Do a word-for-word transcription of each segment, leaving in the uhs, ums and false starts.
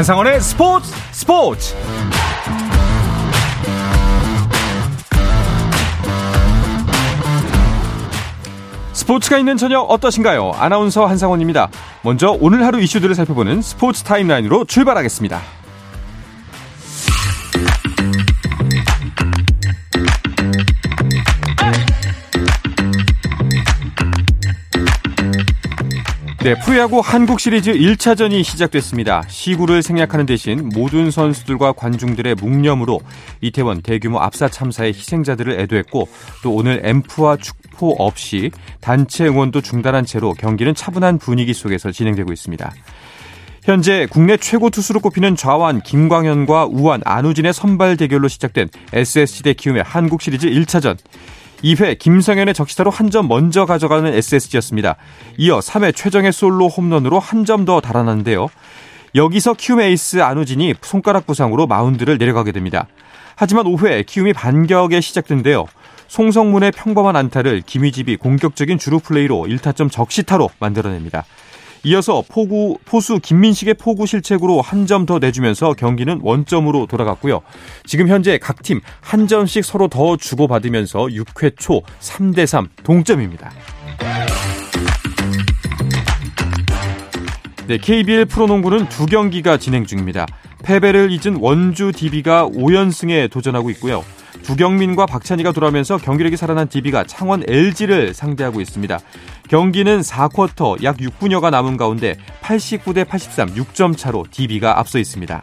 한상원의 스포츠 스포츠. 스포츠가 있는 저녁 어떠신가요? 아나운서 한상원입니다. 먼저 오늘 하루 이슈들을 살펴보는 스포츠 타임라인으로 출발하겠습니다. 네, 프로야구 한국시리즈 일 차전이 시작됐습니다. 시구를 생략하는 대신 모든 선수들과 관중들의 묵념으로 이태원 대규모 압사 참사의 희생자들을 애도했고, 또 오늘 앰프와 축포 없이 단체 응원도 중단한 채로 경기는 차분한 분위기 속에서 진행되고 있습니다. 현재 국내 최고 투수로 꼽히는 좌완 김광현과 우완 안우진의 선발 대결로 시작된 에스에스지 대 키움의 한국시리즈 일 차전. 이 회 김성현의 적시타로 한 점 먼저 가져가는 에스에스지였습니다. 이어 삼 회 최정의 솔로 홈런으로 한 점 더 달아났는데요. 여기서 키움 에이스 안우진이 손가락 부상으로 마운드를 내려가게 됩니다. 하지만 오 회 키움이 반격에 시작된데요. 송성문의 평범한 안타를 김희집이 공격적인 주루 플레이로 일 타점 적시타로 만들어냅니다. 이어서 포구, 포수 김민식의 포구 실책으로 한 점 더 내주면서 경기는 원점으로 돌아갔고요. 지금 현재 각 팀 한 점씩 서로 더 주고받으면서 육 회 초 삼 대 삼 동점입니다. 네, 케이비엘 프로농구는 두 경기가 진행 중입니다. 패배를 잊은 원주 디비가 오 연승에 도전하고 있고요. 두경민과 박찬희가 돌아오면서 경기력이 살아난 디비가 창원 엘지를 상대하고 있습니다. 경기는 사 쿼터 약 육 분여가 남은 가운데 팔십구 대 팔십삼 육 점 차로 디비가 앞서 있습니다.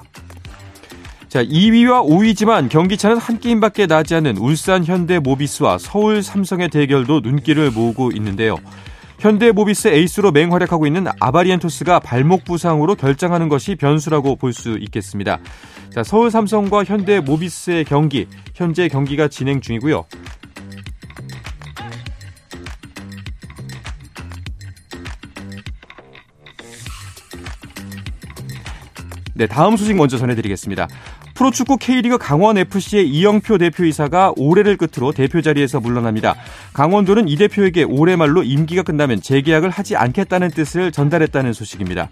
자, 이 위와 오 위지만 경기차는 한 게임밖에 나지 않은 울산 현대모비스와 서울 삼성의 대결도 눈길을 모으고 있는데요. 현대모비스 에이스로 맹활약하고 있는 아바리엔토스가 발목 부상으로 결장하는 것이 변수라고 볼 수 있겠습니다. 자, 서울 삼성과 현대모비스의 경기, 현재 경기가 진행 중이고요. 네, 다음 소식 먼저 전해드리겠습니다. 프로축구 K리그 강원에프씨의 이영표 대표이사가 올해를 끝으로 대표 자리에서 물러납니다. 강원도는 이 대표에게 올해 말로 임기가 끝나면 재계약을 하지 않겠다는 뜻을 전달했다는 소식입니다.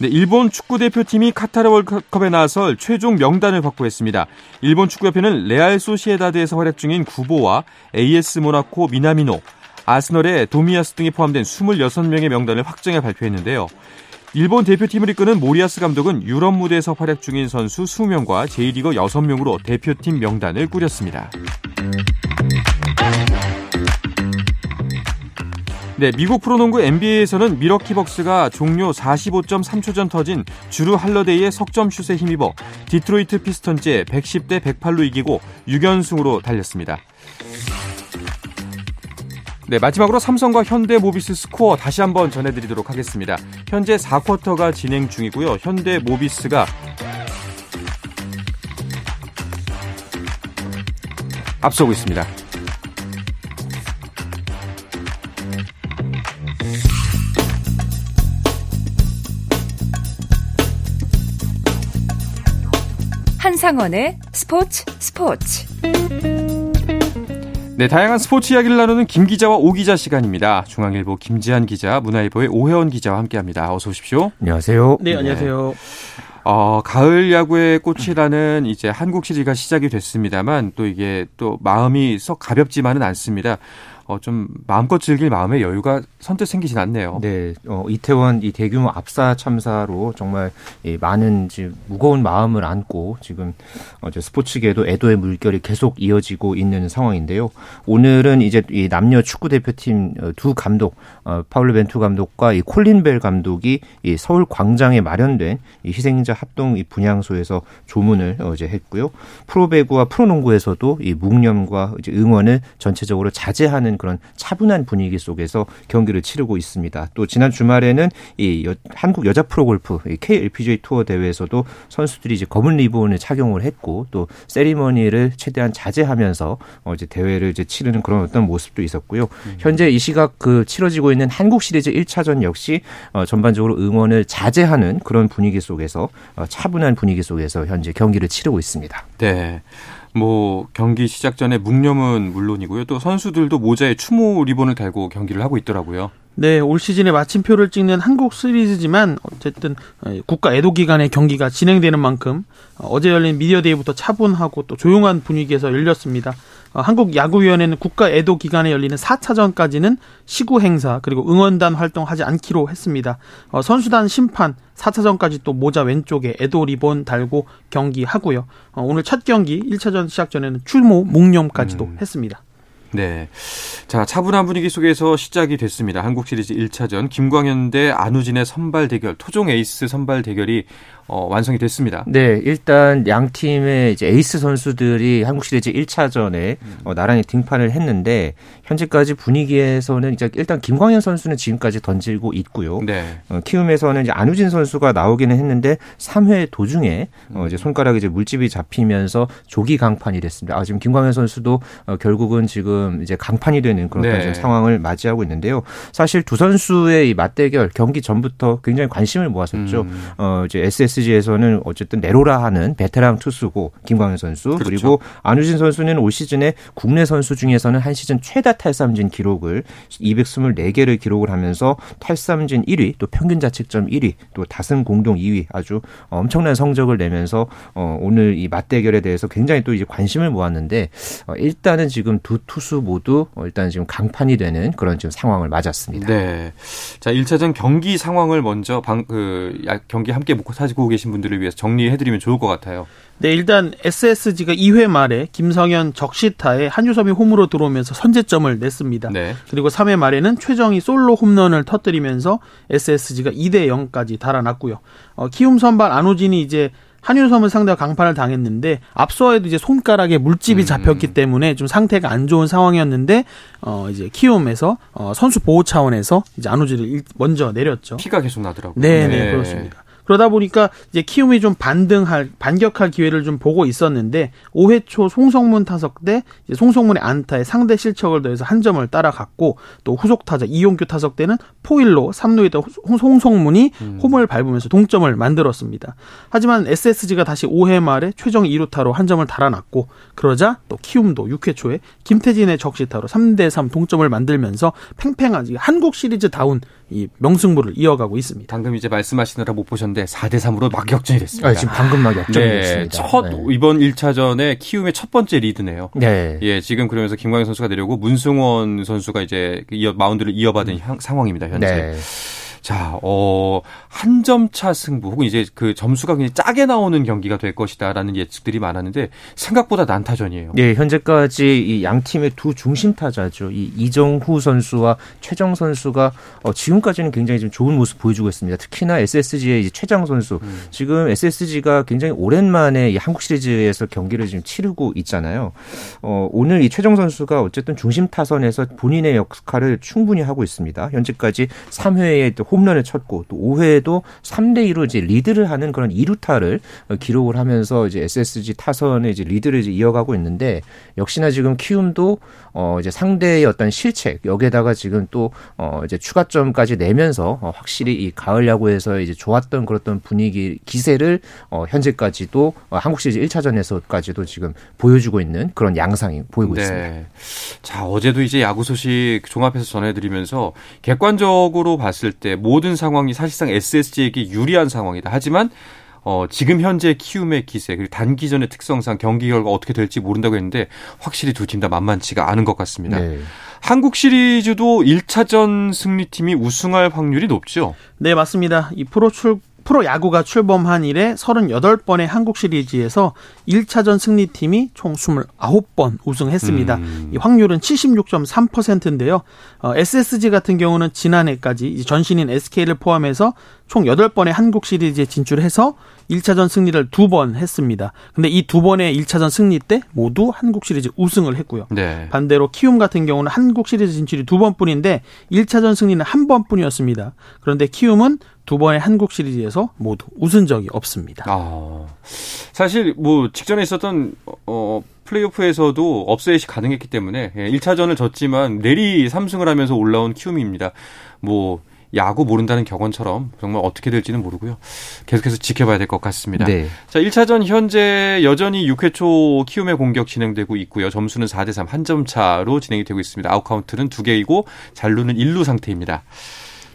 네, 일본 축구대표팀이 카타르 월드컵에 나설 최종 명단을 확보했습니다. 일본 축구협회는 레알 소시에다드에서 활약 중인 구보와 에이에스 모나코 미나미노, 아스널의 도미야스 등이 포함된 이십육 명의 명단을 확정해 발표했는데요. 일본 대표팀을 이끄는 모리아스 감독은 유럽 무대에서 활약 중인 선수 이십 명과 제이리거 여섯 명으로 대표팀 명단을 꾸렸습니다. 네, 미국 프로농구 엔비에이에서는 밀워키 벅스가 종료 사십오 점 삼 초 전 터진 주루 할러데이의 석점슛에 힘입어 디트로이트 피스턴즈에 백십 대 백팔로 이기고 육 연승으로 달렸습니다. 네, 마지막으로 삼성과 현대모비스 스코어 다시 한번 전해드리도록 하겠습니다. 현재 사 쿼터가 진행 중이고요. 현대모비스가 앞서고 있습니다. 한상원의 스포츠 스포츠. 네, 다양한 스포츠 이야기를 나누는 김 기자와 오 기자 시간입니다. 중앙일보 김지한 기자, 문화일보의 오혜원 기자와 함께합니다. 어서 오십시오. 안녕하세요. 네, 안녕하세요. 네. 어, 가을 야구의 꽃이라는 이제 한국 시리즈가 시작이 됐습니다만 또 이게 또 마음이 썩 가볍지만은 않습니다. 어, 좀 마음껏 즐길 마음의 여유가 선뜻 생기진 않네요. 네, 어, 이태원 이 대규모 압사 참사로 정말 이 많은 지금 무거운 마음을 안고 지금 어, 스포츠계도 애도의 물결이 계속 이어지고 있는 상황인데요. 오늘은 이제 이 남녀 축구 대표팀 두 감독, 어, 파울루 벤투 감독과 이 콜린벨 감독이 이 서울 광장에 마련된 이 희생자 합동 이 분향소에서 조문을 어, 이제 했고요. 프로배구와 프로농구에서도 이 묵념과 이제 응원을 전체적으로 자제하는 그런 차분한 분위기 속에서 경기를 치르고 있습니다. 또 지난 주말에는 이 여, 한국 여자 프로골프 케이엘피지에이 투어 대회에서도 선수들이 이제 검은 리본을 착용을 했고 또 세리머니를 최대한 자제하면서 어 이제 대회를 이제 치르는 그런 어떤 모습도 있었고요. 음. 현재 이 시각 그 치러지고 있는 한국 시리즈 일 차전 역시 어 전반적으로 응원을 자제하는 그런 분위기 속에서 어 차분한 분위기 속에서 현재 경기를 치르고 있습니다. 네. 뭐 경기 시작 전에 묵념은 물론이고요. 또 선수들도 모자에 추모 리본을 달고 경기를 하고 있더라고요. 네, 올 시즌에 마침표를 찍는 한국 시리즈지만 어쨌든 국가 애도 기간의 경기가 진행되는 만큼 어제 열린 미디어데이부터 차분하고 또 조용한 분위기에서 열렸습니다. 한국야구위원회는 국가 애도 기간에 열리는 사 차전까지는 시구 행사 그리고 응원단 활동하지 않기로 했습니다. 선수단 심판 사 차전까지 또 모자 왼쪽에 애도 리본 달고 경기하고요. 오늘 첫 경기 일 차전 시작 전에는 추모 묵념까지도 음. 했습니다. 네, 자 차분한 분위기 속에서 시작이 됐습니다. 한국시리즈 일 차전 김광현 대 안우진의 선발 대결, 토종 에이스 선발 대결이 어, 완성이 됐습니다. 네, 일단 양 팀의 이제 에이스 선수들이 한국시리즈 일 차전에 음. 어, 나란히 등판을 했는데 현재까지 분위기에서는 이제 일단 김광현 선수는 지금까지 던지고 있고요. 네. 어, 키움에서는 이제 안우진 선수가 나오기는 했는데 삼 회 도중에 어, 이제 손가락에 이제 물집이 잡히면서 조기 강판이 됐습니다. 아, 지금 김광현 선수도 어, 결국은 지금 이제 강판이 되는 그런 네. 상황을 맞이하고 있는데요. 사실 두 선수의 이 맞대결 경기 전부터 굉장히 관심을 모았었죠. 음. 어, 이제 에스에스지에서는 어쨌든 내로라 하는 베테랑 투수고 김광현 선수 그렇죠. 그리고 안우진 선수는 올 시즌에 국내 선수 중에서는 한 시즌 최다 탈삼진 기록을 이백이십사 개를 기록을 하면서 탈삼진 일 위, 또 평균 자책점 일 위, 또 다승 공동 이 위 아주 엄청난 성적을 내면서 어, 오늘 이 맞대결에 대해서 굉장히 또 이제 관심을 모았는데 어, 일단은 지금 두 투수 모두 일단 지금 강판이 되는 그런 지금 상황을 맞았습니다. 네, 자 일 차전 경기 상황을 먼저 방, 그, 경기 함께 못 가지고 계신 분들을 위해서 정리해드리면 좋을 것 같아요. 네, 일단 에스에스지가 이 회 말에 김성현 적시타에 한유섬이 홈으로 들어오면서 선제점을 냈습니다. 네. 그리고 삼 회 말에는 최정이 솔로 홈런을 터뜨리면서 에스에스지가 이 대 영까지 달아났고요. 어, 키움 선발 안호진이 이제 한유섬은 상대가 강판을 당했는데 앞서에도 이제 손가락에 물집이 잡혔기 때문에 좀 상태가 안 좋은 상황이었는데 어 이제 키움에서 어 선수 보호 차원에서 이제 안우진을 먼저 내렸죠. 피가 계속 나더라고요. 네네 네. 그렇습니다. 그러다 보니까 이제 키움이 좀 반등할 반격할 기회를 좀 보고 있었는데 오 회 초 송성문 타석 때 이제 송성문의 안타에 상대 실책을 더해서 한 점을 따라갔고 또 후속 타자 이용규 타석 때는 포일로 삼루에 있던 송성문이 음. 홈을 밟으면서 동점을 만들었습니다. 하지만 에스에스지가 다시 오 회 말에 최정 이 루타로 한 점을 달아났고 그러자 또 키움도 육 회 초에 김태진의 적시타로 삼 대 삼 동점을 만들면서 팽팽한 한국 시리즈다운 이 명승부를 이어가고 있습니다. 방금 이제 말씀하시느라 못 보셨는데 사 대 삼으로 막 역전이 됐습니다. 아, 지금 방금 막 역전이 네, 됐습니다. 첫 네. 이번 일 차전에 키움의 첫 번째 리드네요. 네. 예, 지금 그러면서 김광현 선수가 내려오고 문승원 선수가 이제 이어, 마운드를 이어받은 음. 향, 상황입니다. 현재. 네. 자, 어, 한 점 차 승부 혹은 이제 그 점수가 굉장히 짜게 나오는 경기가 될 것이다라는 예측들이 많았는데 생각보다 난타전이에요. 네, 현재까지 이 양 팀의 두 중심 타자죠. 이 이정후 선수와 최정 선수가 어, 지금까지는 굉장히 좀 좋은 모습 보여주고 있습니다. 특히나 에스에스지의 이제 최정 선수 음. 지금 에스에스지가 굉장히 오랜만에 이 한국 시리즈에서 경기를 지금 치르고 있잖아요. 어, 오늘 이 최정 선수가 어쨌든 중심 타선에서 본인의 역할을 충분히 하고 있습니다. 현재까지 삼 회에 또 홈런을 쳤고 또 오 회에도 삼 대 이로 이제 리드를 하는 그런 이 루타를 기록을 하면서 이제 에스에스지 타선의 이제 리드를 이제 이어가고 있는데 역시나 지금 키움도 어 이제 상대의 어떤 실책 여기에다가 지금 또 어 이제 추가점까지 내면서 어 확실히 이 가을 야구에서 이제 좋았던 그런 분위기 기세를 어 현재까지도 어 한국 시리즈 일 차전에서까지도 지금 보여주고 있는 그런 양상이 보이고 네. 있습니다. 자, 어제도 이제 야구 소식 종합해서 전해드리면서 객관적으로 봤을 때 모든 상황이 사실상 에스에스지에게 유리한 상황이다. 하지만 어, 지금 현재 키움의 기세 그리고 단기전의 특성상 경기 결과 어떻게 될지 모른다고 했는데 확실히 두 팀 다 만만치가 않은 것 같습니다. 네. 한국 시리즈도 일 차전 승리팀이 우승할 확률이 높죠? 네, 맞습니다. 이 프로 출 프로 야구가 출범한 이래 서른여덟 번의 한국 시리즈에서 일 차전 승리팀이 총 스물아홉 번 우승했습니다. 음. 이 확률은 칠십육 점 삼 퍼센트인데요. 어, 에스에스지 같은 경우는 지난해까지 전신인 에스케이를 포함해서 총 여덟 번의 한국 시리즈에 진출해서 일 차전 승리를 두 번 했습니다. 근데 이 두 번의 일 차전 승리 때 모두 한국 시리즈 우승을 했고요. 네. 반대로 키움 같은 경우는 한국 시리즈 진출이 두 번뿐인데 일 차전 승리는 한 번뿐이었습니다. 그런데 키움은 두 번의 한국 시리즈에서 모두 웃은 적이 없습니다. 아, 사실 뭐 직전에 있었던 어, 플레이오프에서도 업셋이 가능했기 때문에 예, 일 차전을 졌지만 내리 삼 승을 하면서 올라온 키움입니다. 뭐 야구 모른다는 격언처럼 정말 어떻게 될지는 모르고요. 계속해서 지켜봐야 될 것 같습니다. 네. 자, 일 차전 현재 여전히 육 회 초 키움의 공격 진행되고 있고요. 점수는 사 대 삼 한 점 차로 진행이 되고 있습니다. 아웃카운트는 두 개이고 잘루는 일 루 상태입니다.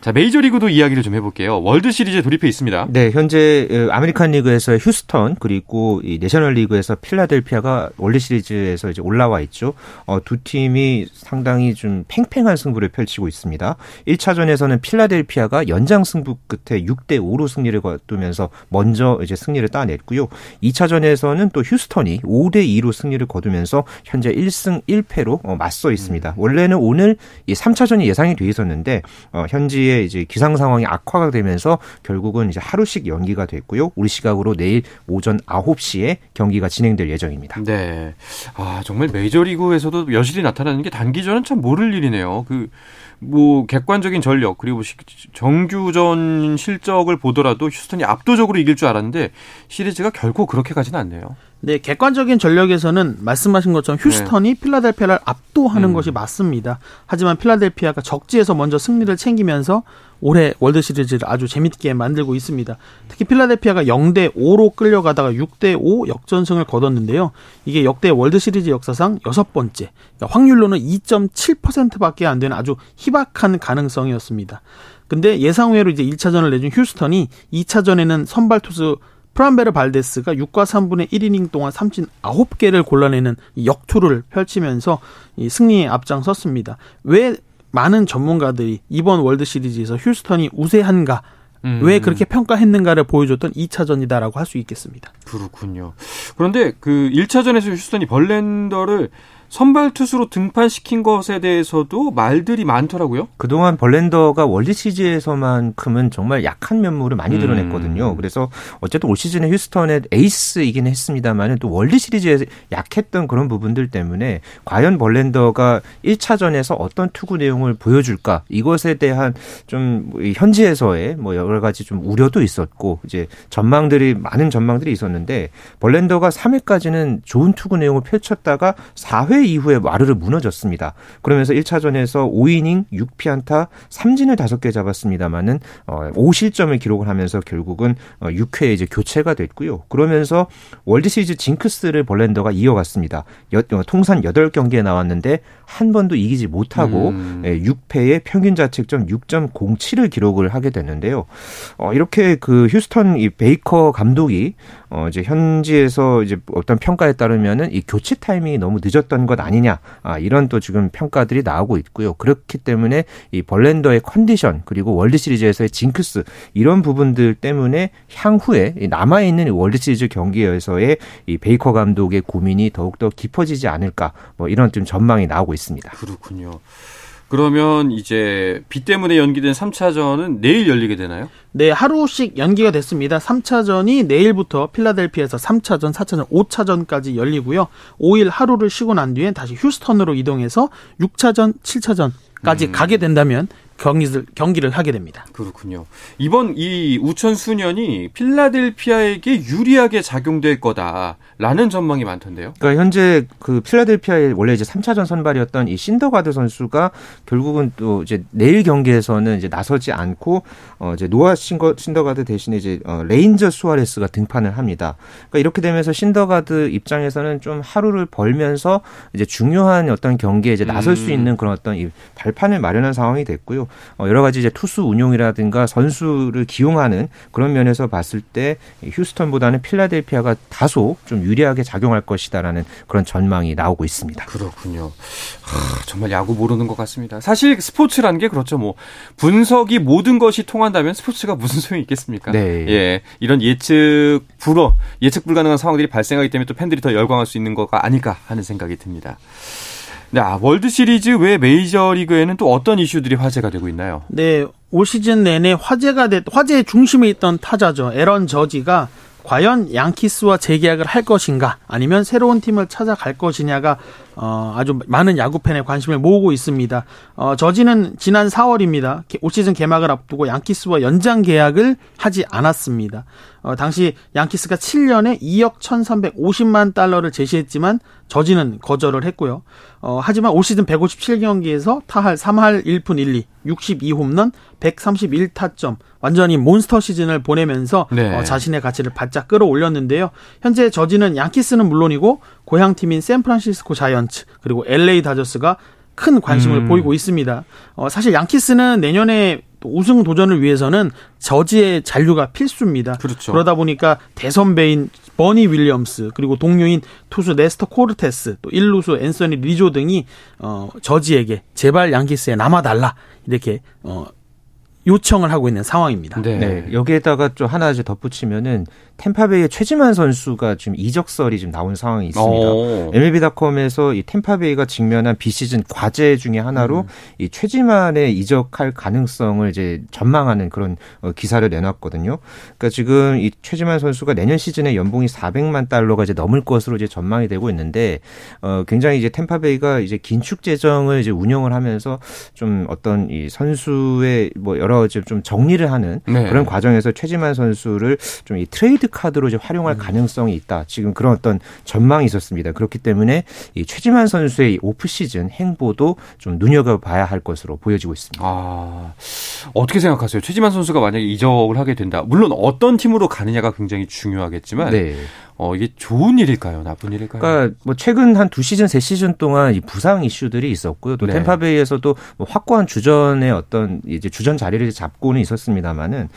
자, 메이저리그도 이야기를 좀 해볼게요. 월드시리즈에 돌입해 있습니다. 네, 현재 아메리칸 리그에서 휴스턴 그리고 이 내셔널 리그에서 필라델피아가 월드시리즈에서 이제 올라와 있죠. 어, 두 팀이 상당히 좀 팽팽한 승부를 펼치고 있습니다. 일 차전에서는 필라델피아가 연장 승부 끝에 육 대 오로 승리를 거두면서 먼저 이제 승리를 따냈고요. 이 차전에서는 또 휴스턴이 오 대 이로 승리를 거두면서 현재 일 승 일 패로 어, 맞서 있습니다. 음. 원래는 오늘 이 삼 차전이 예상이 돼 있었는데 어, 현지 이제 기상 상황이 악화가 되면서 결국은 이제 하루씩 연기가 됐고요. 우리 시각으로 내일 오전 아홉 시에 경기가 진행될 예정입니다. 네. 아, 정말 메이저리그에서도 여실히 나타나는 게 단기전은 참 모를 일이네요. 그 뭐 객관적인 전력 그리고 정규전 실적을 보더라도 휴스턴이 압도적으로 이길 줄 알았는데 시리즈가 결코 그렇게 가지는 않네요. 네, 객관적인 전력에서는 말씀하신 것처럼 휴스턴이 네. 필라델피아를 압도하는 음. 것이 맞습니다. 하지만 필라델피아가 적지에서 먼저 승리를 챙기면서 올해 월드시리즈를 아주 재밌게 만들고 있습니다. 특히 필라델피아가 영 대 오로 끌려가다가 육 대 오 역전승을 거뒀는데요. 이게 역대 월드시리즈 역사상 여섯 번째, 그러니까 확률로는 이 점 칠 퍼센트밖에 안 되는 아주 희박한 가능성이었습니다. 근데 예상외로 이제 일 차전을 내준 휴스턴이 이 차전에는 선발 투수 프란베르 발데스가 육과 삼분의 일 이닝 동안 삼진 아홉 개를 골라내는 역투를 펼치면서 이 승리에 앞장섰습니다. 왜 많은 전문가들이 이번 월드시리즈에서 휴스턴이 우세한가, 음. 왜 그렇게 평가했는가를 보여줬던 이 차전이다라고 할 수 있겠습니다. 그렇군요. 그런데 그 일 차전에서 휴스턴이 벌렌더를 선발 투수로 등판시킨 것에 대해서도 말들이 많더라고요. 그동안 벌렌더가 월드 시리즈에서만큼은 정말 약한 면모를 많이 드러냈거든요. 음. 그래서 어쨌든 올 시즌에 휴스턴의 에이스이긴 했습니다만 또 월드 시리즈에서 약했던 그런 부분들 때문에 과연 벌렌더가 일 차전에서 어떤 투구 내용을 보여줄까, 이것에 대한 좀 현지에서의 뭐 여러 가지 좀 우려도 있었고 이제 전망들이 많은 전망들이 있었는데 벌렌더가 삼 회까지는 좋은 투구 내용을 펼쳤다가 사 회 이후에 마루를 무너졌습니다. 그러면서 일 차전에서 오 이닝 육 피안타 삼진을 다섯 개 잡았습니다만은 오 실점을 기록을 하면서 결국은 육 회에 이제 교체가 됐고요. 그러면서 월드시리즈 징크스를 벌렌더가 이어갔습니다. 여, 통산 여덟 경기에 나왔는데 한 번도 이기지 못하고 음. 육 패에 평균 자책점 육 점 공칠을 기록을 하게 됐는데요. 어, 이렇게 그 휴스턴 이 베이커 감독이 어, 이제 현지에서 이제 어떤 평가에 따르면은 이 교체 타이밍이 너무 늦었던 것 아니냐, 아, 이런 또 지금 평가들이 나오고 있고요. 그렇기 때문에 이 벌렌더의 컨디션 그리고 월드시리즈에서의 징크스 이런 부분들 때문에 향후에 남아있는 월드시리즈 경기에서의 이 베이커 감독의 고민이 더욱더 깊어지지 않을까, 뭐 이런 좀 전망이 나오고 있습니다. 그렇군요. 그러면 이제 비 때문에 연기된 삼 차전은 내일 열리게 되나요? 네, 하루씩 연기가 됐습니다. 삼 차전이 내일부터 필라델피아에서 삼 차전, 사 차전, 오 차전까지 열리고요. 오 일 하루를 쉬고 난 뒤에 다시 휴스턴으로 이동해서 육 차전, 칠 차전까지 음. 가게 된다면 경기를, 경기를 하게 됩니다. 그렇군요. 이번 이 우천수년이 필라델피아에게 유리하게 작용될 거다라는 전망이 많던데요. 그러니까 현재 그 필라델피아의 원래 이제 삼 차전 선발이었던 이 신더가드 선수가 결국은 또 이제 내일 경기에서는 이제 나서지 않고 어 이제 노아 신거, 신더가드 대신에 이제 어 레인저 수아레스가 등판을 합니다. 그러니까 이렇게 되면서 신더가드 입장에서는 좀 하루를 벌면서 이제 중요한 어떤 경기에 이제 나설 음. 수 있는 그런 어떤 이 발판을 마련한 상황이 됐고요. 여러 가지 이제 투수 운용이라든가 선수를 기용하는 그런 면에서 봤을 때 휴스턴보다는 필라델피아가 다소 좀 유리하게 작용할 것이다라는 그런 전망이 나오고 있습니다. 그렇군요. 하, 정말 야구 모르는 것 같습니다. 사실 스포츠라는 게 그렇죠. 뭐 분석이 모든 것이 통한다면 스포츠가 무슨 소용이 있겠습니까? 네. 예, 이런 예측 불어 예측 불가능한 상황들이 발생하기 때문에 또 팬들이 더 열광할 수 있는 거가 아닐까 하는 생각이 듭니다. 야, 월드시리즈 외 메이저리그에는 또 어떤 이슈들이 화제가 되고 있나요? 네, 올 시즌 내내 화제가 됐, 화제의 중심에 있던 타자죠. 에런 저지가 과연 양키스와 재계약을 할 것인가 아니면 새로운 팀을 찾아갈 것이냐가 어, 아주 많은 야구팬의 관심을 모으고 있습니다. 어, 저지는 지난 사월입니다. 올 시즌 개막을 앞두고 양키스와 연장 계약을 하지 않았습니다. 어, 당시 양키스가 칠 년에 이억 천삼백오십만 달러를 제시했지만 저지는 거절을 했고요. 어, 하지만 올 시즌 백오십칠 경기에서 타할 삼 할 일 푼 일 리, 육십이 홈런, 백삼십일 타점, 완전히 몬스터 시즌을 보내면서 네. 어, 자신의 가치를 바짝 끌어올렸는데요. 현재 저지는 양키스는 물론이고 고향팀인 샌프란시스코 자이언츠 그리고 엘에이 다저스가 큰 관심을 음. 보이고 있습니다. 어, 사실 양키스는 내년에 우승 도전을 위해서는 저지의 잔류가 필수입니다. 그렇죠. 그러다 보니까 대선배인 버니 윌리엄스 그리고 동료인 투수 네스터 코르테스 또 일루수 앤서니 리조 등이 어, 저지에게 제발 양키스에 남아달라 이렇게 어, 요청을 하고 있는 상황입니다. 네. 네. 여기에다가 좀 하나 이제 덧붙이면은 템파베이의 최지만 선수가 지금 이적설이 지금 나온 상황이 있습니다. 엠엘비 닷컴에서 이 템파베이가 직면한 비시즌 과제 중에 하나로 음. 이 최지만의 이적할 가능성을 이제 전망하는 그런 어, 기사를 내놨거든요. 그러니까 지금 이 최지만 선수가 내년 시즌에 연봉이 사백만 달러가 이제 넘을 것으로 이제 전망이 되고 있는데 어, 굉장히 이제 템파베이가 이제 긴축 재정을 이제 운영을 하면서 좀 어떤 이 선수의 뭐 여러 좀 정리를 하는 네. 그런 과정에서 최지만 선수를 좀 이 트레이드 카드로 이제 활용할 음. 가능성이 있다. 지금 그런 어떤 전망이 있었습니다. 그렇기 때문에 이 최지만 선수의 이 오프 시즌 행보도 좀 눈여겨봐야 할 것으로 보여지고 있습니다. 아, 어떻게 생각하세요? 최지만 선수가 만약에 이적을 하게 된다. 물론 어떤 팀으로 가느냐가 굉장히 중요하겠지만. 네. 어, 이게 좋은 일일까요? 나쁜 일일까요? 그러니까 뭐 최근 한 두 시즌, 세 시즌 동안 이 부상 이슈들이 있었고요. 또 네. 템파베이에서도 뭐 확고한 주전의 어떤 이제 주전 자리를 잡고는 있었습니다만은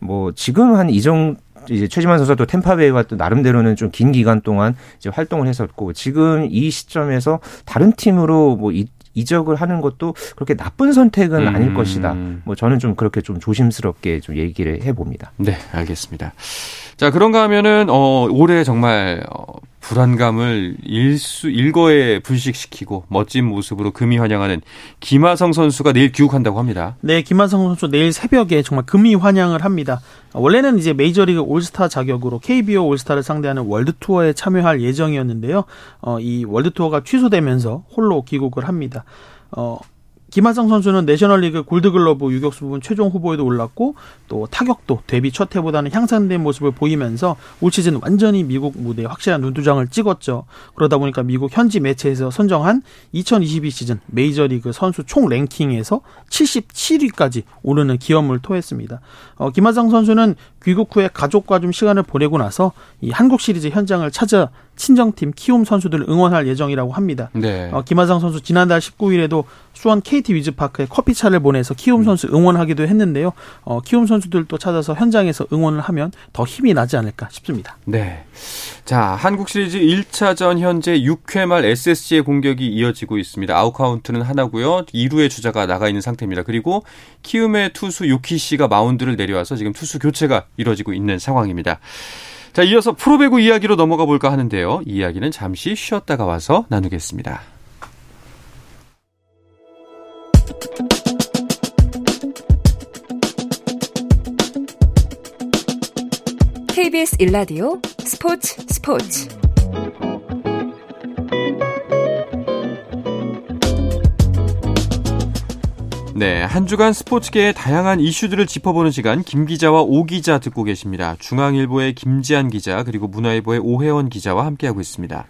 뭐 지금 한 이정 이제 최지만 선수도 템파베이와 또 나름대로는 좀 긴 기간 동안 이제 활동을 했었고 지금 이 시점에서 다른 팀으로 뭐 이 이적을 하는 것도 그렇게 나쁜 선택은 아닐 음. 것이다. 뭐 저는 좀 그렇게 좀 조심스럽게 좀 얘기를 해봅니다. 네, 알겠습니다. 자, 그런가 하면은 어, 올해 정말 어, 불안감을 일수 일거에 불식시키고 멋진 모습으로 금이 환영하는 김하성 선수가 내일 귀국한다고 합니다. 네, 김하성 선수 내일 새벽에 정말 금이 환영을 합니다. 원래는 이제 메이저리그 올스타 자격으로 케이비오 올스타를 상대하는 월드투어에 참여할 예정이었는데요. 어, 이 월드투어가 취소되면서 홀로 귀국을 합니다. 어, 김하성 선수는 내셔널리그 골드글러브 유격수 부분 최종 후보에도 올랐고 또 타격도 데뷔 첫 해보다는 향상된 모습을 보이면서 올 시즌 완전히 미국 무대에 확실한 눈두장을 찍었죠. 그러다 보니까 미국 현지 매체에서 선정한 이천이십이 시즌 메이저리그 선수 총 랭킹에서 칠십칠 위까지 오르는 기염을 토했습니다. 어, 김하성 선수는 귀국 후에 가족과 좀 시간을 보내고 나서 이 한국 시리즈 현장을 찾아 친정팀 키움 선수들을 응원할 예정이라고 합니다. 네. 어, 김하성 선수 지난달 십구 일에도 수원 케이티 위즈파크에 커피차를 보내서 키움 선수 응원하기도 했는데요. 어, 키움 선수들도 찾아서 현장에서 응원을 하면 더 힘이 나지 않을까 싶습니다. 네. 자, 한국 시리즈 일 차전 현재 육 회 말 에스에스지의 공격이 이어지고 있습니다. 아웃카운트는 하나고요. 이 루의 주자가 나가 있는 상태입니다. 그리고 키움의 투수 요키 씨가 마운드를 내려와서 지금 투수 교체가 이루어지고 있는 상황입니다. 자, 이어서 프로배구 이야기로 넘어가 볼까 하는데요. 이 이야기는 잠시 쉬었다가 와서 나누겠습니다. 케이비에스 일 라디오 스포츠 스포츠 네, 한 주간 스포츠계의 다양한 이슈들을 짚어보는 시간 김 기자와 오 기자 듣고 계십니다. 중앙일보의 김지한 기자 그리고 문화일보의 오혜원 기자와 함께하고 있습니다.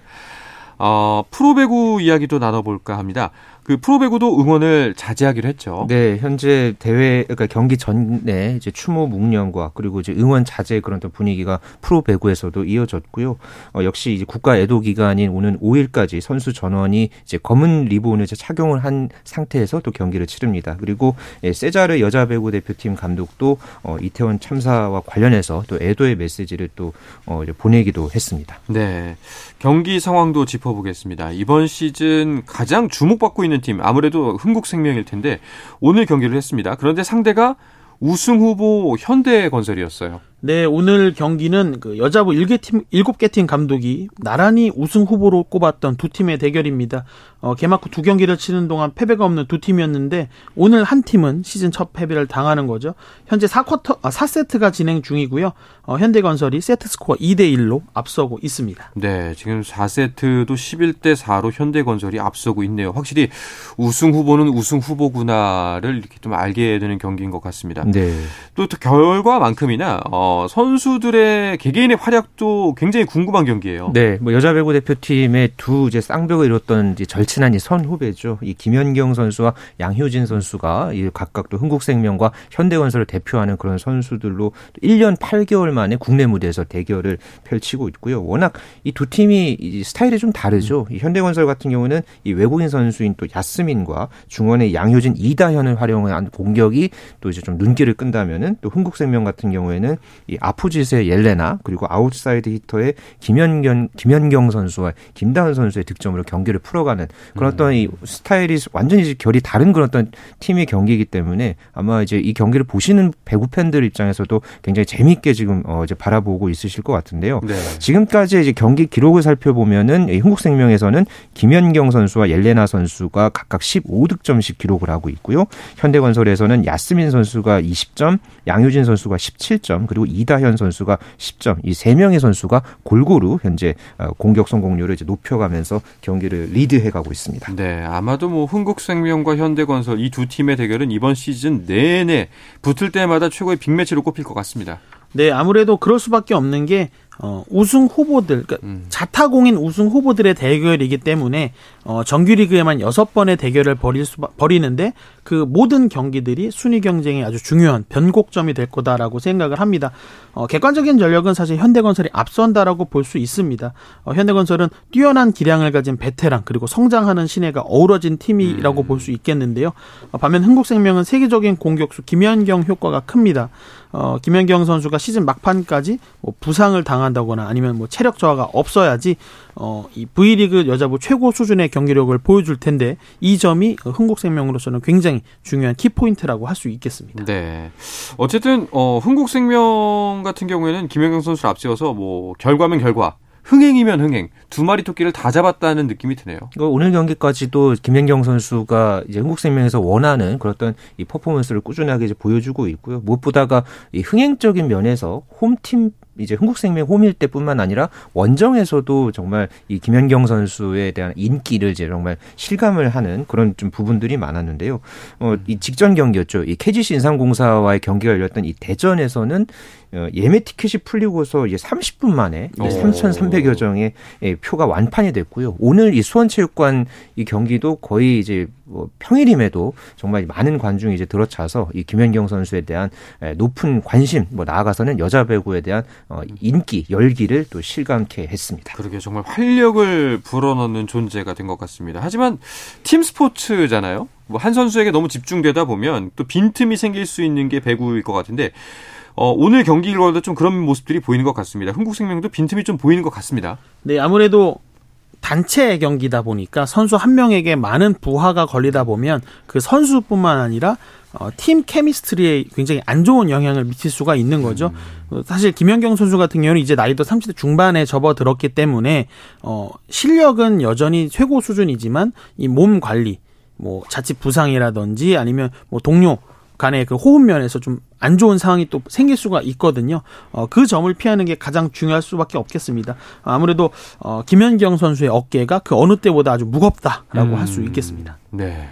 어, 프로배구 이야기도 나눠볼까 합니다. 그 프로배구도 응원을 자제하기로 했죠. 네, 현재 대회 그러니까 경기 전에 이제 추모 묵념과 그리고 이제 응원 자제 그런 또 분위기가 프로배구에서도 이어졌고요. 어, 역시 이제 국가 애도 기간인 오는 오 일까지 선수 전원이 이제 검은 리본을 이제 착용을 한 상태에서 또 경기를 치릅니다. 그리고 예, 세자르 여자 배구 대표팀 감독도 어, 이태원 참사와 관련해서 또 애도의 메시지를 또 어, 이제 보내기도 했습니다. 네, 경기 상황도 짚어보겠습니다. 이번 시즌 가장 주목받고 있는 팀 아무래도 흥국생명일 텐데 오늘 경기를 했습니다. 그런데 상대가 우승 후보 현대건설이었어요. 네, 오늘 경기는 그 여자부 일곱 개 팀, 일곱 개 팀 감독이 나란히 우승 후보로 꼽았던 두 팀의 대결입니다. 어, 개막 후 두 경기를 치는 동안 패배가 없는 두 팀이었는데 오늘 한 팀은 시즌 첫 패배를 당하는 거죠. 현재 사 쿼터, 아, 사 세트가 진행 중이고요. 어, 현대건설이 세트 스코어 이 대 일로 앞서고 있습니다. 네, 지금 사 세트도 십일 대 사로 현대건설이 앞서고 있네요. 확실히 우승 후보는 우승 후보구나를 이렇게 좀 알게 되는 경기인 것 같습니다. 네. 또, 또 결과만큼이나 어, 선수들의 개개인의 활약도 굉장히 궁금한 경기예요. 네, 뭐 여자 배구 대표팀의 두 이제 쌍벽을 이뤘던 이제 절 친한 이 선후배죠. 이 김연경 선수와 양효진 선수가 이 각각 또 흥국생명과 현대건설을 대표하는 그런 선수들로 일 년 팔 개월 만에 국내 무대에서 대결을 펼치고 있고요. 워낙 이 두 팀이 이 스타일이 좀 다르죠. 이 현대건설 같은 경우는 이 외국인 선수인 또 야스민과 중원의 양효진, 이다현을 활용한 공격이 또 이제 좀 눈길을 끈다면은 또 흥국생명 같은 경우에는 이 아포지스의 옐레나 그리고 아웃사이드 히터의 김연경, 김연경 선수와 김다현 선수의 득점으로 경기를 풀어가는 그런 어떤 이 스타일이 완전히 결이 다른 그런 어떤 팀의 경기이기 때문에 아마 이제 이 경기를 보시는 배구 팬들 입장에서도 굉장히 재미있게 지금 어 이제 바라보고 있으실 것 같은데요. 네. 지금까지 이제 경기 기록을 살펴보면은 흥국생명에서는 김연경 선수와 옐레나 선수가 각각 십오 득점씩 기록을 하고 있고요. 현대건설에서는 야스민 선수가 이십 점, 양효진 선수가 십칠 점, 그리고 이다현 선수가 십 점. 이 세 명의 선수가 골고루 현재 공격 성공률을 이제 높여가면서 경기를 리드해 가고 있습니다. 네, 아마도 뭐 흥국생명과 현대건설 이 두 팀의 대결은 이번 시즌 내내 붙을 때마다 최고의 빅매치로 꼽힐 것 같습니다. 네, 아무래도 그럴 수밖에 없는 게 어, 우승 후보들, 그러니까 음. 자타공인 우승 후보들의 대결이기 때문에 어, 정규리그에만 여섯 번의 대결을 벌일 수, 벌이는데 그 모든 경기들이 순위 경쟁에 아주 중요한 변곡점이 될 거다라고 생각을 합니다. 어, 객관적인 전력은 사실 현대건설이 앞선다라고 볼 수 있습니다. 어, 현대건설은 뛰어난 기량을 가진 베테랑 그리고 성장하는 신예가 어우러진 팀이라고 음. 볼 수 있겠는데요. 어, 반면 흥국생명은 세계적인 공격수 김연경 효과가 큽니다. 어, 김연경 선수가 시즌 막판까지 뭐 부상을 당한다거나 아니면 뭐 체력 저하가 없어야지 어, 이 V리그 여자부 최고 수준의 경기력을 보여줄 텐데 이 점이 흥국생명으로서는 굉장히 중요한 키포인트라고 할 수 있겠습니다. 네. 어쨌든 어, 흥국생명 같은 경우에는 김연경 선수를 앞세워서 뭐 결과면 결과 흥행이면 흥행 두 마리 토끼를 다 잡았다는 느낌이 드네요. 오늘 경기까지도 김연경 선수가 이제 흥국생명에서 원하는 그런 어떤 이 퍼포먼스를 꾸준하게 이제 보여주고 있고요. 무엇보다가 이 흥행적인 면에서 홈팀 이제 흥국생명 홈일 때뿐만 아니라 원정에서도 정말 이 김연경 선수에 대한 인기를 이제 정말 실감을 하는 그런 좀 부분들이 많았는데요. 어, 이 직전 경기였죠. 이 케이지씨 인삼공사와의 경기가 열렸던 이 대전에서는 예매 티켓이 풀리고서 이제 삼십 분 만에 오. 삼천삼백여 정의 표가 완판이 됐고요. 오늘 이 수원체육관 이 경기도 거의 이제 뭐 평일임에도 정말 많은 관중이 이제 들어차서 이 김연경 선수에 대한 높은 관심, 뭐 나아가서는 여자 배구에 대한 어, 인기, 열기를 또 실감케 했습니다. 그러게 정말 활력을 불어넣는 존재가 된 것 같습니다. 하지만 팀 스포츠잖아요. 뭐 한 선수에게 너무 집중되다 보면 또 빈틈이 생길 수 있는 게 배구일 것 같은데 어, 오늘 경기 결과도 좀 그런 모습들이 보이는 것 같습니다. 흥국생명도 빈틈이 좀 보이는 것 같습니다. 네, 아무래도 단체 경기다 보니까 선수 한 명에게 많은 부하가 걸리다 보면 그 선수뿐만 아니라 어, 팀 케미스트리에 굉장히 안 좋은 영향을 미칠 수가 있는 거죠. 음. 사실 김연경 선수 같은 경우는 이제 나이도 삼십 대 중반에 접어들었기 때문에 어, 실력은 여전히 최고 수준이지만 이 몸 관리, 뭐 자칫 부상이라든지 아니면 뭐 동료 간의 그 호흡 면에서 좀 안 좋은 상황이 또 생길 수가 있거든요. 어, 그 점을 피하는 게 가장 중요할 수밖에 없겠습니다. 아무래도 어, 김연경 선수의 어깨가 그 어느 때보다 아주 무겁다라고 음. 할 수 있겠습니다. 네.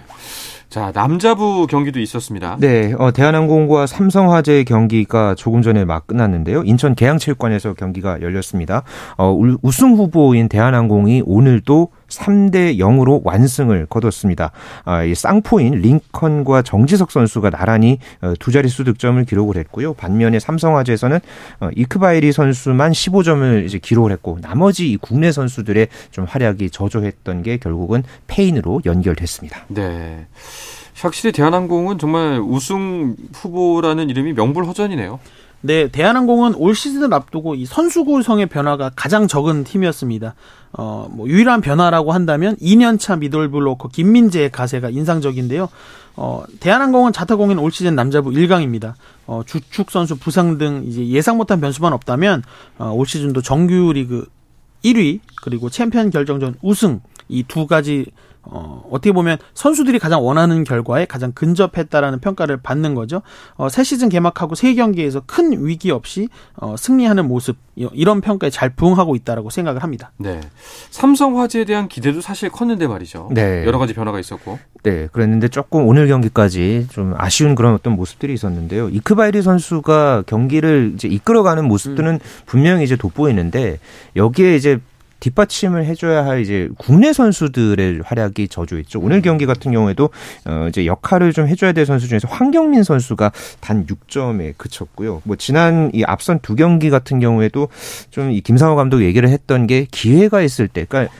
자, 남자부 경기도 있었습니다. 네, 어, 대한항공과 삼성화재의 경기가 조금 전에 막 끝났는데요. 인천 계양체육관에서 경기가 열렸습니다. 어, 우승 후보인 대한항공이 오늘도 삼 대 영으로 완승을 거뒀습니다. 아, 이 쌍포인 링컨과 정지석 선수가 나란히 어, 두 자릿수 득점을 기록을 했고요. 반면에 삼성화재에서는 어, 이크바이리 선수만 십오 점을 이제 기록을 했고 나머지 이 국내 선수들의 좀 활약이 저조했던 게 결국은 패인으로 연결됐습니다. 네. 확실히 대한항공은 정말 우승 후보라는 이름이 명불허전이네요. 네, 대한항공은 올 시즌을 앞두고 이 선수 구성의 변화가 가장 적은 팀이었습니다. 어, 뭐 유일한 변화라고 한다면 이 년차 미들블로커 김민재의 가세가 인상적인데요. 어, 대한항공은 자타공인 올 시즌 남자부 일 강입니다. 어, 주축 선수 부상 등 이제 예상 못한 변수만 없다면 어, 올 시즌도 정규리그 일 위 그리고 챔피언 결정전 우승 이 두 가지 어, 어떻게 보면 선수들이 가장 원하는 결과에 가장 근접했다라는 평가를 받는 거죠. 어, 새 시즌 개막하고 세 경기에서 큰 위기 없이 어, 승리하는 모습 이런 평가에 잘 부응하고 있다라고 생각을 합니다. 네, 삼성화재에 대한 기대도 사실 컸는데 말이죠. 네, 여러 가지 변화가 있었고. 네, 그랬는데 조금 오늘 경기까지 좀 아쉬운 그런 어떤 모습들이 있었는데요. 이크바이리 선수가 경기를 이제 이끌어가는 모습들은 음. 분명히 이제 돋보이는데 여기에 이제 뒷받침을 해줘야 할 이제 국내 선수들의 활약이 저조했죠. 오늘 경기 같은 경우에도 어 이제 역할을 좀 해줘야 될 선수 중에서 황경민 선수가 단 육 점에 그쳤고요. 뭐 지난 이 앞선 두 경기 같은 경우에도 좀 이 김상호 감독 얘기를 했던 게 기회가 있을 때, 그러니까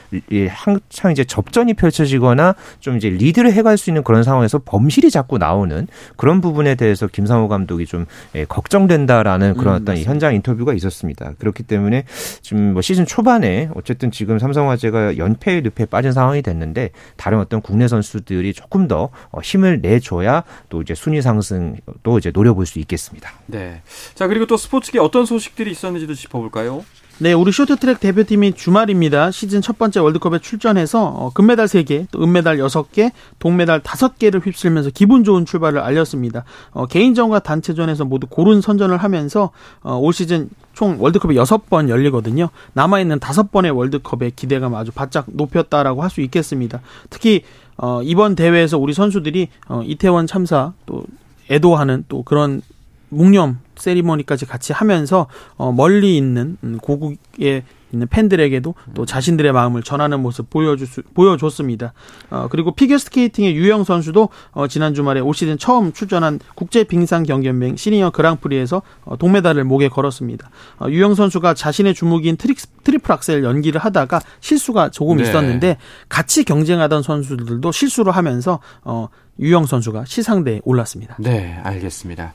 한창 이제 접전이 펼쳐지거나 좀 이제 리드를 해갈 수 있는 그런 상황에서 범실이 자꾸 나오는 그런 부분에 대해서 김상호 감독이 좀 걱정된다라는 그런 음, 어떤 맞습니다. 현장 인터뷰가 있었습니다. 그렇기 때문에 지금 뭐 시즌 초반에 어쨌든 지금 삼성화재가 연패의 늪에 빠진 상황이 됐는데 다른 어떤 국내 선수들이 조금 더 힘을 내줘야 또 이제 순위 상승도 이제 노려볼 수 있겠습니다. 네. 자, 그리고 또 스포츠계 어떤 소식들이 있었는지도 짚어볼까요? 네, 우리 쇼트트랙 대표팀이 주말입니다. 시즌 첫 번째 월드컵에 출전해서 금메달 세 개, 또 은메달 여섯 개, 동메달 다섯 개를 휩쓸면서 기분 좋은 출발을 알렸습니다. 어, 개인전과 단체전에서 모두 고른 선전을 하면서 어, 올 시즌 총 월드컵이 여섯 번 열리거든요. 남아있는 다섯 번의 월드컵에 기대감 아주 바짝 높였다라고 할 수 있겠습니다. 특히 어, 이번 대회에서 우리 선수들이 어, 이태원 참사, 또 애도하는 또 그런 묵념 세리머니까지 같이 하면서 어, 멀리 있는 고국에 있는 팬들에게도 또 자신들의 마음을 전하는 모습 보여줄 수, 보여줬습니다. 어, 그리고 피겨스케이팅의 유영 선수도 어, 지난 주말에 올 시즌 처음 출전한 국제빙상경연맹 시니어 그랑프리에서 어, 동메달을 목에 걸었습니다. 어, 유영 선수가 자신의 주무기인 트릭, 트리플 악셀 연기를 하다가 실수가 조금 네. 있었는데 같이 경쟁하던 선수들도 실수를 하면서 어, 유영 선수가 시상대에 올랐습니다. 네, 알겠습니다.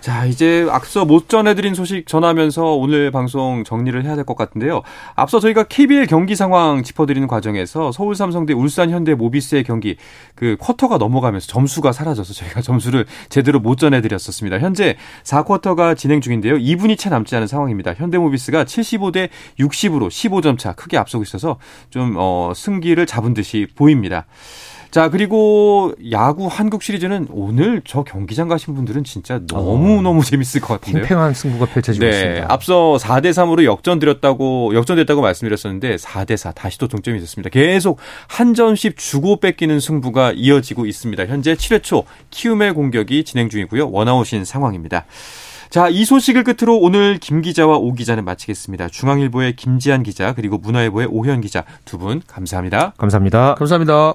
자, 이제 앞서 못 전해드린 소식 전하면서 오늘 방송 정리를 해야 될 것 같은데요. 앞서 저희가 케이비엘 경기 상황 짚어드리는 과정에서 서울 삼성대 울산 현대 모비스의 경기 그 쿼터가 넘어가면서 점수가 사라져서 저희가 점수를 제대로 못 전해드렸었습니다. 현재 사 쿼터가 진행 중인데요. 이 분이 채 남지 않은 상황입니다. 현대 모비스가 칠십오 대 육십으로 십오 점 차 크게 앞서고 있어서 좀 어, 승기를 잡은 듯이 보입니다. 자, 그리고 야구 한국 시리즈는 오늘 저 경기장 가신 분들은 진짜 너무너무 재밌을 것 같은데요. 팽팽한 승부가 펼쳐지고 네, 있습니다. 앞서 사 대 삼으로 역전드렸다고, 역전됐다고 말씀드렸었는데 사 대 사 다시 또 동점이 있었습니다. 계속 한 점씩 주고 뺏기는 승부가 이어지고 있습니다. 현재 칠 회 초 키움의 공격이 진행 중이고요. 원아웃인 상황입니다. 자, 이 소식을 끝으로 오늘 김 기자와 오 기자는 마치겠습니다. 중앙일보의 김지한 기자 그리고 문화일보의 오혜원 기자 두 분 감사합니다. 감사합니다. 감사합니다.